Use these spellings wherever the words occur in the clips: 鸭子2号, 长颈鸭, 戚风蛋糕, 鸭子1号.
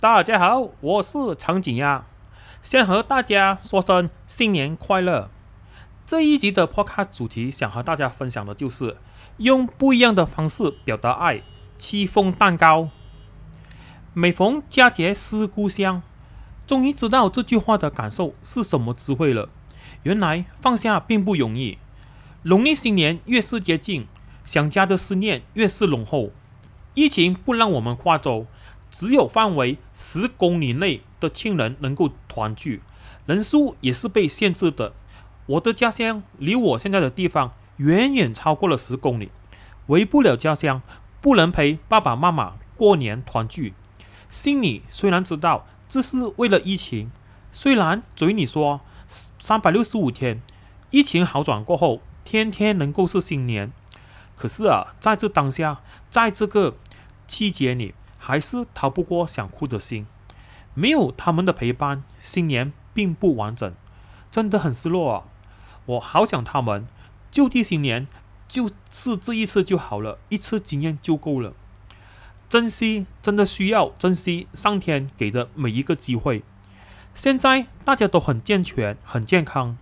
大家好，我是长颈鸭，先和大家说声新年快乐。这一集的 podcast 主题想和大家分享的就是用不一样的方式表达爱，戚风蛋糕。每逢佳节思故乡，终于知道这句话的感受是什么滋味了。原来放下并不容易，农历新年越是接近，想家的思念越是浓厚。疫情不让我们跨州，只有范围10公里内的亲人能够团聚，人数也是被限制的。我的家乡离我现在的地方远远超过了10公里，回不了家乡，不能陪爸爸妈妈过年团聚。心里虽然知道这是为了疫情，虽然嘴里说365天，疫情好转过后天天能够是新年，可是在这当下，在这个季节里，还是逃不过想哭的心。没有他们的陪伴，新年并不完整，真的很失落啊！我好想他们，就地新年就是这一次就好了，一次经验就够了。珍惜，真的需要珍惜上天给的每一个机会。现在大家都很健全，很健康，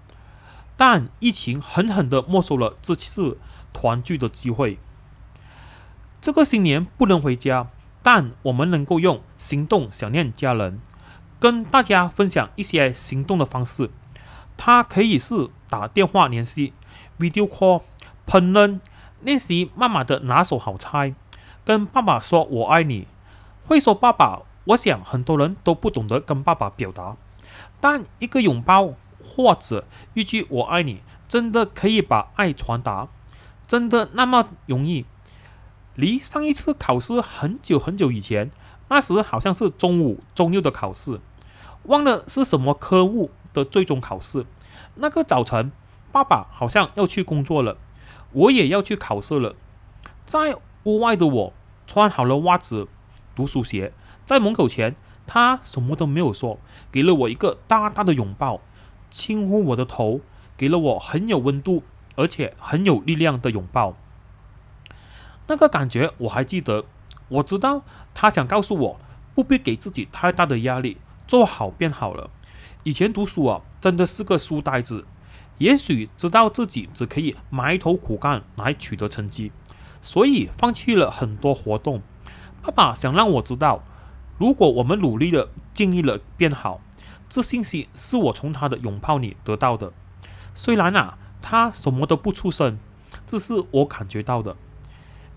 但疫情狠狠地没收了这次团聚的机会。这个新年不能回家，但我们能够用行动想念家人，跟大家分享一些行动的方式。它可以是打电话联系 video call、 烹饪，练习妈妈的拿手好菜，跟爸爸说我爱你。会说爸爸，我想很多人都不懂得跟爸爸表达，但一个拥抱或者一句我爱你，真的可以把爱传达。真的那么容易？离上一次考试很久很久以前，那时好像是中五、中六的考试，忘了是什么科目的最终考试。那个早晨，爸爸好像要去工作了，我也要去考试了。在屋外的我，穿好了袜子、读书鞋，在门口前，他什么都没有说，给了我一个大大的拥抱，轻抚我的头，给了我很有温度，而且很有力量的拥抱。那个感觉我还记得，我知道他想告诉我，不必给自己太大的压力，做好便好了。以前读书真的是个书呆子，也许知道自己只可以埋头苦干来取得成绩，所以放弃了很多活动。爸爸想让我知道，如果我们努力了、尽力了便好。这信息是我从他的拥抱里得到的。虽然他什么都不出声，这是我感觉到的。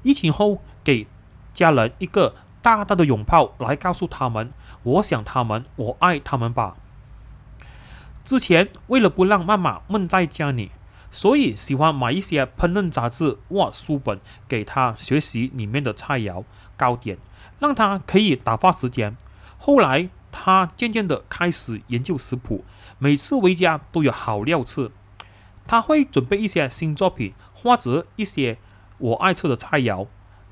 疫情后给家人一个大大的拥抱，来告诉他们我想他们，我爱他们吧。之前为了不让妈妈闷在家里，所以喜欢买一些烹饪杂志或书本给她学习里面的菜肴糕点，让她可以打发时间。后来她渐渐的开始研究食谱，每次回家都有好料吃。她会准备一些新作品或者一些我爱吃的菜肴，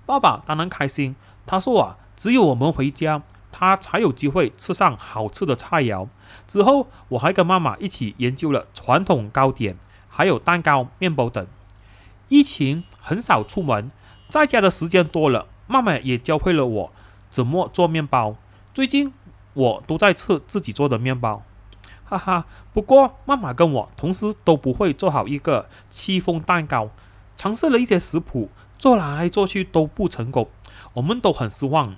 爸爸当然开心。他说只有我们回家，他才有机会吃上好吃的菜肴。之后，我还跟妈妈一起研究了传统糕点，还有蛋糕、面包等。疫情很少出门，在家的时间多了，妈妈也教会了我怎么做面包。最近我都在吃自己做的面包，哈哈。不过妈妈跟我同时都不会做好一个戚风蛋糕。尝试了一些食谱，做来做去都不成功，我们都很失望。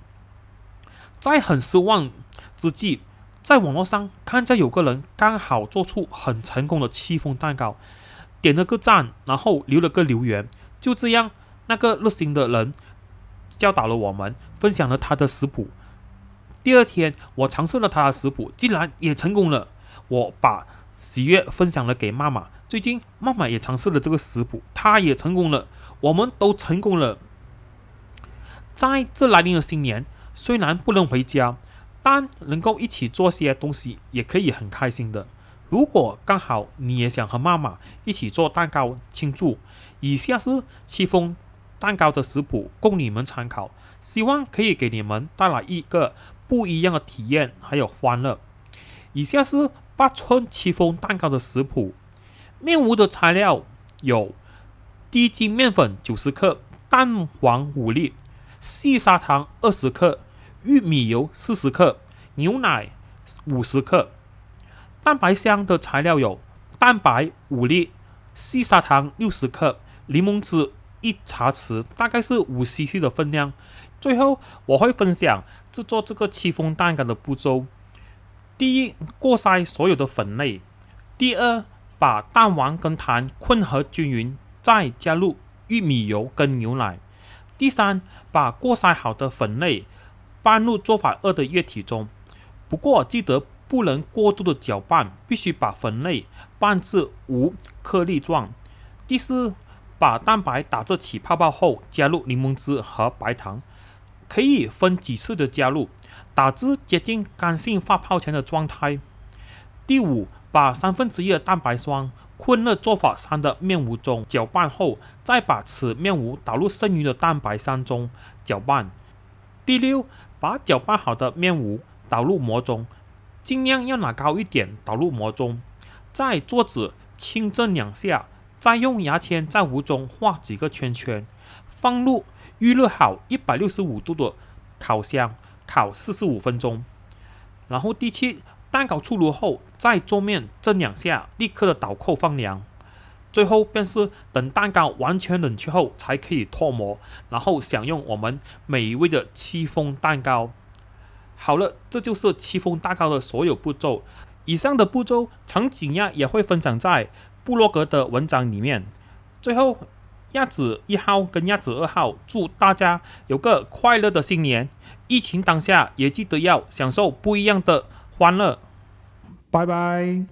在很失望之际，在网络上看见有个人刚好做出很成功的戚风蛋糕，点了个赞，然后留了个留言。就这样，那个热心的人教导了我们，分享了他的食谱。第二天，我尝试了他的食谱，竟然也成功了。我把喜悦分享了给妈妈。最近妈妈也尝试了这个食谱，她也成功了，我们都成功了。在这来临的新年，虽然不能回家，但能够一起做些东西也可以很开心的。如果刚好你也想和妈妈一起做蛋糕庆祝，以下是戚风蛋糕的食谱供你们参考，希望可以给你们带来一个不一样的体验还有欢乐。以下是8寸戚风蛋糕的食谱。面糊的材料有低筋面粉90克、蛋黄5粒、细砂糖20克、玉米油40克、牛奶50克，蛋白箱的材料有蛋白5粒、细砂糖60克、柠檬汁1茶匙，大概是5cc 的分量。最后我会分享制作这个戚风蛋糕的步骤。第一，过筛所有的粉类。第二，把蛋黄跟糖混合均匀，再加入玉米油跟牛奶。第三，把过筛好的粉类拌入做法2的液体中，不过记得不能过度的搅拌，必须把粉类拌至无颗粒状。第四，把蛋白打至起泡泡后，加入柠檬汁和白糖，可以分几次的加入，打至接近干性发泡前的状态。第五，把1/3的蛋白霜混入做法3的面糊中搅拌后，再把此面糊倒入剩余的蛋白霜中搅拌。第六，把搅拌好的面糊倒入模中，尽量要拿高一点倒入模中，在桌子轻震2下，再用牙签在糊中画几个圈圈，放入预热好165度的烤箱烤45分钟。然后第七，蛋糕出炉后，在桌面震2下，立刻的倒扣放凉。最后便是等蛋糕完全冷却后，才可以脱模，然后享用我们美味的戚风蛋糕。好了，这就是戚风蛋糕的所有步骤。以上的步骤，场景鸭也会分享在部落格的文章里面。最后，鸭子1号跟鸭子2号祝大家有个快乐的新年。疫情当下，也记得要享受不一样的欢乐，拜拜。